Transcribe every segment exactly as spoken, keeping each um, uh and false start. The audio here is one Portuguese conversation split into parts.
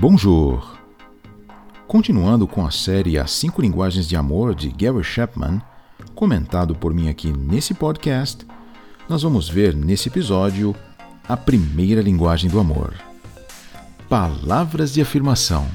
Bonjour! Continuando com a série As cinco Linguagens de Amor de Gary Chapman, comentado por mim aqui nesse podcast, nós vamos ver nesse episódio a primeira linguagem do amor. Palavras de afirmação.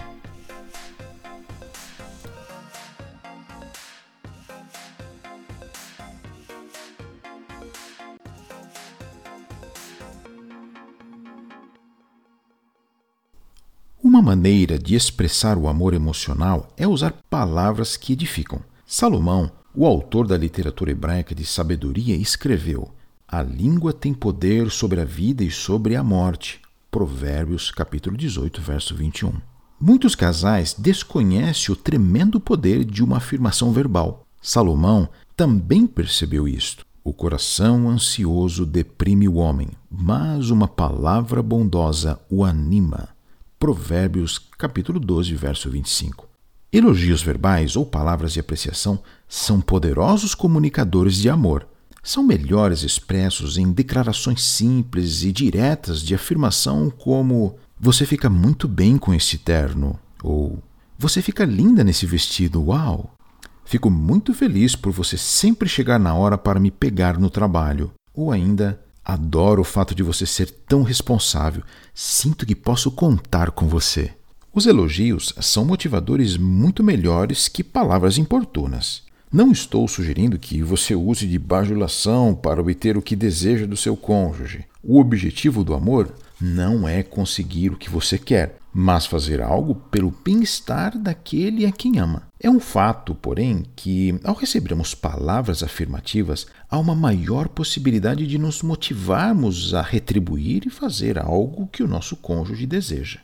Uma maneira de expressar o amor emocional é usar palavras que edificam. Salomão, o autor da literatura hebraica de sabedoria, escreveu: "A língua tem poder sobre a vida e sobre a morte." Provérbios, capítulo dezoito, verso vinte e um. Muitos casais desconhecem o tremendo poder de uma afirmação verbal. Salomão também percebeu isto. "O coração ansioso deprime o homem, mas uma palavra bondosa o anima." Provérbios, capítulo doze, verso vinte e cinco. Elogios verbais ou palavras de apreciação são poderosos comunicadores de amor. São melhores expressos em declarações simples e diretas de afirmação como "Você fica muito bem com esse terno" ou "Você fica linda nesse vestido, uau! Fico muito feliz por você sempre chegar na hora para me pegar no trabalho" ou ainda "Adoro o fato de você ser tão responsável. Sinto que posso contar com você." Os elogios são motivadores muito melhores que palavras importunas. Não estou sugerindo que você use de bajulação para obter o que deseja do seu cônjuge. O objetivo do amor não é conseguir o que você quer, mas fazer algo pelo bem-estar daquele a quem ama. É um fato, porém, que ao recebermos palavras afirmativas, há uma maior possibilidade de nos motivarmos a retribuir e fazer algo que o nosso cônjuge deseja.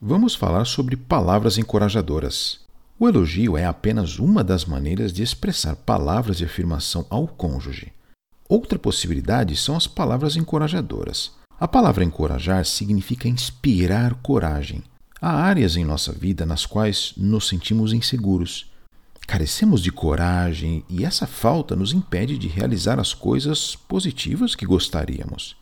Vamos falar sobre palavras encorajadoras. O elogio é apenas uma das maneiras de expressar palavras de afirmação ao cônjuge. Outra possibilidade são as palavras encorajadoras. A palavra encorajar significa inspirar coragem. Há áreas em nossa vida nas quais nos sentimos inseguros. Carecemos de coragem e essa falta nos impede de realizar as coisas positivas que gostaríamos.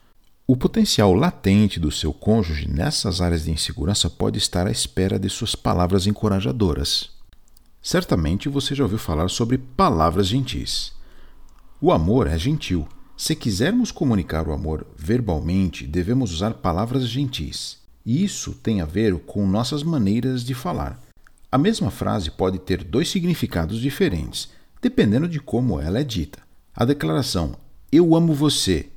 O potencial latente do seu cônjuge nessas áreas de insegurança pode estar à espera de suas palavras encorajadoras. Certamente você já ouviu falar sobre palavras gentis. O amor é gentil. Se quisermos comunicar o amor verbalmente, devemos usar palavras gentis. Isso tem a ver com nossas maneiras de falar. A mesma frase pode ter dois significados diferentes, dependendo de como ela é dita. A declaração "Eu amo você",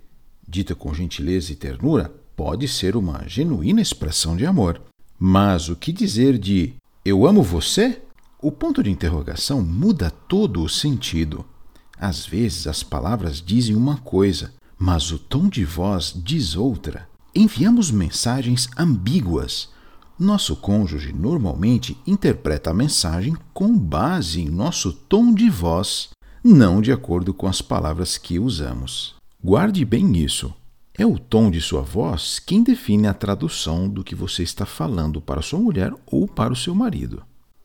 dita com gentileza e ternura, pode ser uma genuína expressão de amor. Mas o que dizer de "Eu amo você"? O ponto de interrogação muda todo o sentido. Às vezes as palavras dizem uma coisa, mas o tom de voz diz outra. Enviamos mensagens ambíguas. Nosso cônjuge normalmente interpreta a mensagem com base em nosso tom de voz, não de acordo com as palavras que usamos. Guarde bem isso. É o tom de sua voz quem define a tradução do que você está falando para sua mulher ou para o seu marido.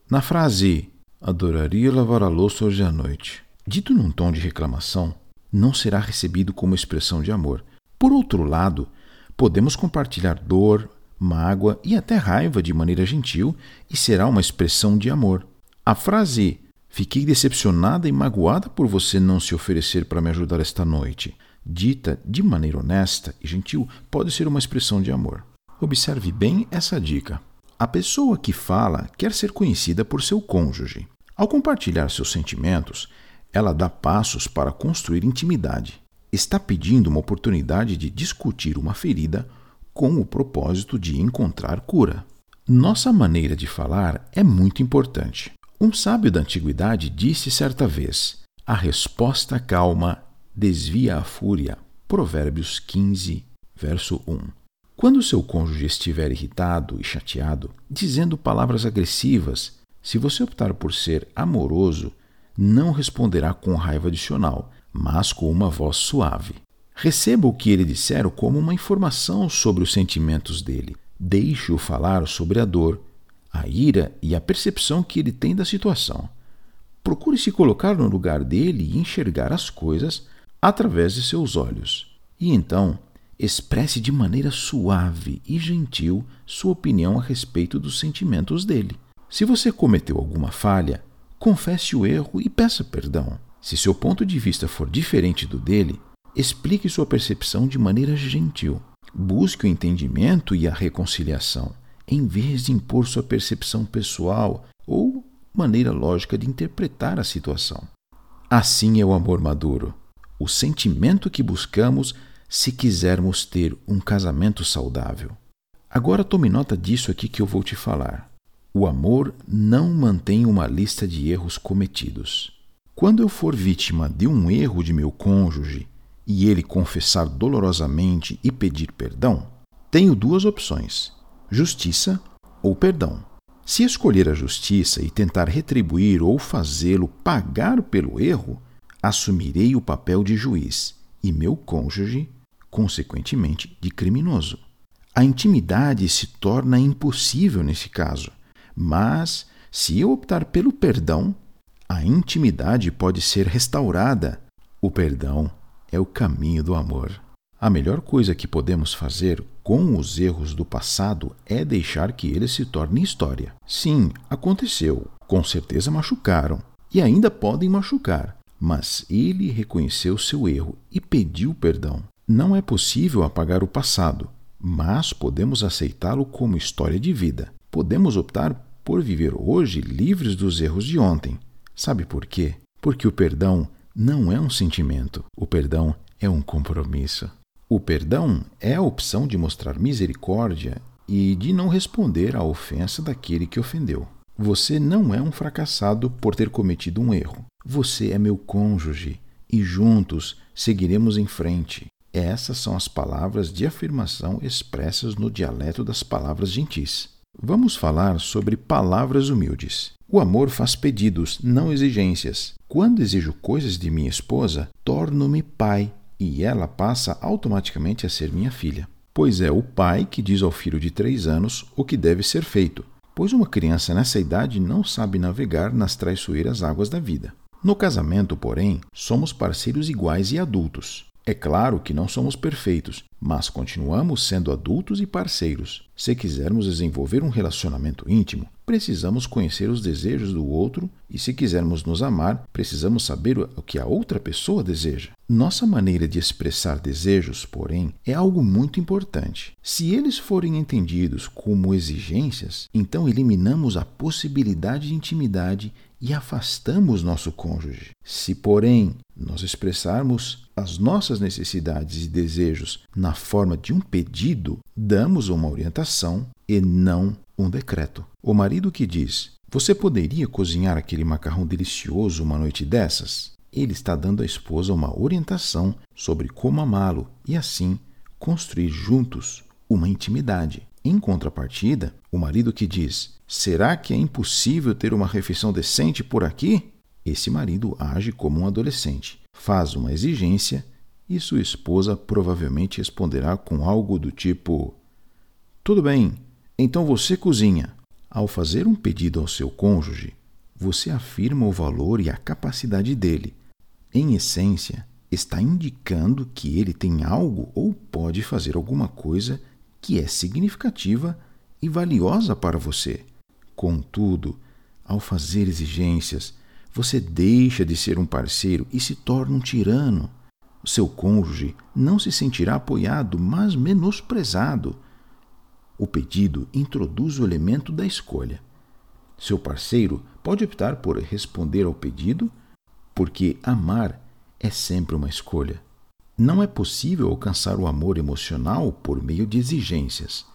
Na frase "Adoraria lavar a louça hoje à noite", dito num tom de reclamação, não será recebido como expressão de amor. Por outro lado, podemos compartilhar dor, mágoa e até raiva de maneira gentil e será uma expressão de amor. A frase "Fiquei decepcionada e magoada por você não se oferecer para me ajudar esta noite", dita de maneira honesta e gentil, pode ser uma expressão de amor. Observe bem essa dica. A pessoa que fala quer ser conhecida por seu cônjuge. Ao compartilhar seus sentimentos, ela dá passos para construir intimidade. Está pedindo uma oportunidade de discutir uma ferida com o propósito de encontrar cura. Nossa maneira de falar é muito importante. Um sábio da antiguidade disse certa vez: "A resposta calma desvia a fúria." Provérbios quinze, verso um. Quando seu cônjuge estiver irritado e chateado, dizendo palavras agressivas, se você optar por ser amoroso, não responderá com raiva adicional, mas com uma voz suave. Receba o que ele disser como uma informação sobre os sentimentos dele. Deixe-o falar sobre a dor, a ira e a percepção que ele tem da situação. Procure se colocar no lugar dele e enxergar as coisas através de seus olhos. E então, expresse de maneira suave e gentil sua opinião a respeito dos sentimentos dele. Se você cometeu alguma falha, confesse o erro e peça perdão. Se seu ponto de vista for diferente do dele, explique sua percepção de maneira gentil. Busque o entendimento e a reconciliação, em vez de impor sua percepção pessoal ou maneira lógica de interpretar a situação. Assim é o amor maduro, o sentimento que buscamos se quisermos ter um casamento saudável. Agora tome nota disso aqui que eu vou te falar. O amor não mantém uma lista de erros cometidos. Quando eu for vítima de um erro de meu cônjuge e ele confessar dolorosamente e pedir perdão, tenho duas opções: justiça ou perdão. Se escolher a justiça e tentar retribuir ou fazê-lo pagar pelo erro, assumirei o papel de juiz e meu cônjuge, consequentemente, de criminoso. A intimidade se torna impossível nesse caso, mas se eu optar pelo perdão, a intimidade pode ser restaurada. O perdão é o caminho do amor. A melhor coisa que podemos fazer com os erros do passado é deixar que eles se tornem história. Sim, aconteceu. Com certeza machucaram e ainda podem machucar, mas ele reconheceu seu erro e pediu perdão. Não é possível apagar o passado, mas podemos aceitá-lo como história de vida. Podemos optar por viver hoje livres dos erros de ontem. Sabe por quê? Porque o perdão não é um sentimento. O perdão é um compromisso. O perdão é a opção de mostrar misericórdia e de não responder à ofensa daquele que ofendeu. Você não é um fracassado por ter cometido um erro. Você é meu cônjuge e juntos seguiremos em frente. Essas são as palavras de afirmação expressas no dialeto das palavras gentis. Vamos falar sobre palavras humildes. O amor faz pedidos, não exigências. Quando exijo coisas de minha esposa, torno-me pai e ela passa automaticamente a ser minha filha. Pois é o pai que diz ao filho de três anos o que deve ser feito, pois uma criança nessa idade não sabe navegar nas traiçoeiras águas da vida. No casamento, porém, somos parceiros iguais e adultos. É claro que não somos perfeitos, mas continuamos sendo adultos e parceiros. Se quisermos desenvolver um relacionamento íntimo, precisamos conhecer os desejos do outro e, se quisermos nos amar, precisamos saber o que a outra pessoa deseja. Nossa maneira de expressar desejos, porém, é algo muito importante. Se eles forem entendidos como exigências, então eliminamos a possibilidade de intimidade e afastamos nosso cônjuge. Se, porém, nós expressarmos as nossas necessidades e desejos na forma de um pedido, damos uma orientação e não um decreto. O marido que diz: "Você poderia cozinhar aquele macarrão delicioso uma noite dessas?" Ele está dando à esposa uma orientação sobre como amá-lo e, assim, construir juntos uma intimidade. Em contrapartida, o marido que diz: "Será que é impossível ter uma refeição decente por aqui?" Esse marido age como um adolescente, faz uma exigência e sua esposa provavelmente responderá com algo do tipo: "Tudo bem, então você cozinha." Ao fazer um pedido ao seu cônjuge, você afirma o valor e a capacidade dele. Em essência, está indicando que ele tem algo ou pode fazer alguma coisa que é significativa e valiosa para você. Contudo, ao fazer exigências, você deixa de ser um parceiro e se torna um tirano. O seu cônjuge não se sentirá apoiado, mas menosprezado. O pedido introduz o elemento da escolha. Seu parceiro pode optar por responder ao pedido, porque amar é sempre uma escolha. Não é possível alcançar o amor emocional por meio de exigências.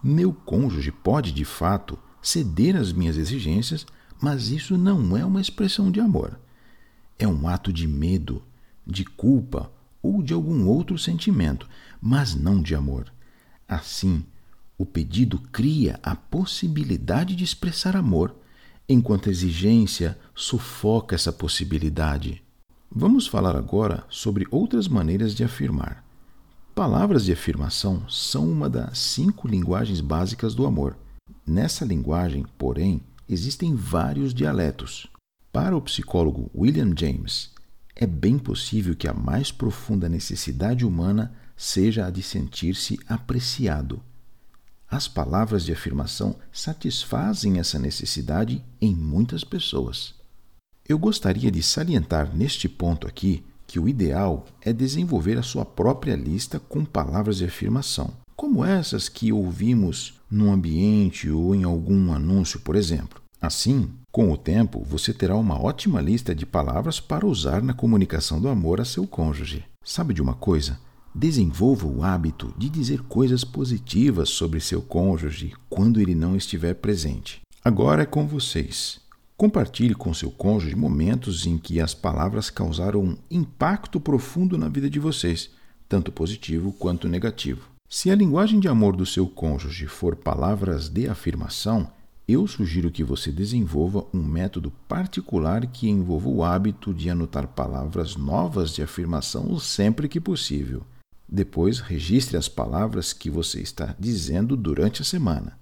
Meu cônjuge pode, de fato, ceder às minhas exigências, mas isso não é uma expressão de amor. É um ato de medo, de culpa ou de algum outro sentimento, mas não de amor. Assim, o pedido cria a possibilidade de expressar amor, enquanto a exigência sufoca essa possibilidade. Vamos falar agora sobre outras maneiras de afirmar. Palavras de afirmação são uma das cinco linguagens básicas do amor. Nessa linguagem, porém, existem vários dialetos. Para o psicólogo William James, é bem possível que a mais profunda necessidade humana seja a de sentir-se apreciado. As palavras de afirmação satisfazem essa necessidade em muitas pessoas. Eu gostaria de salientar neste ponto aqui que o ideal é desenvolver a sua própria lista com palavras de afirmação, como essas que ouvimos num ambiente ou em algum anúncio, por exemplo. Assim, com o tempo, você terá uma ótima lista de palavras para usar na comunicação do amor a seu cônjuge. Sabe de uma coisa? Desenvolva o hábito de dizer coisas positivas sobre seu cônjuge quando ele não estiver presente. Agora é com vocês. Compartilhe com seu cônjuge momentos em que as palavras causaram um impacto profundo na vida de vocês, tanto positivo quanto negativo. Se a linguagem de amor do seu cônjuge for palavras de afirmação, eu sugiro que você desenvolva um método particular que envolva o hábito de anotar palavras novas de afirmação sempre que possível. Depois, registre as palavras que você está dizendo durante a semana.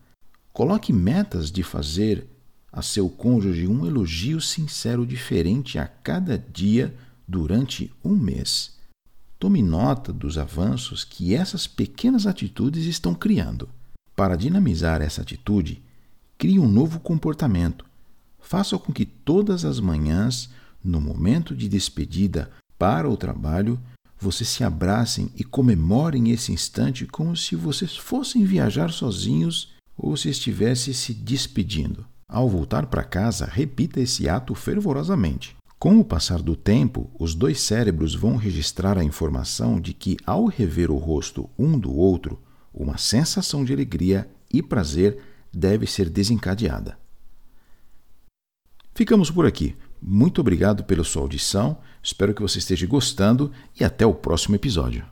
Coloque metas de fazer a seu cônjuge um elogio sincero diferente a cada dia durante um mês. Tome nota dos avanços que essas pequenas atitudes estão criando. Para dinamizar essa atitude, crie um novo comportamento. Faça com que todas as manhãs, no momento de despedida para o trabalho, vocês se abracem e comemorem esse instante como se vocês fossem viajar sozinhos ou se estivessem se despedindo. Ao voltar para casa, repita esse ato fervorosamente. Com o passar do tempo, os dois cérebros vão registrar a informação de que, ao rever o rosto um do outro, uma sensação de alegria e prazer deve ser desencadeada. Ficamos por aqui. Muito obrigado pela sua audição, espero que você esteja gostando e até o próximo episódio.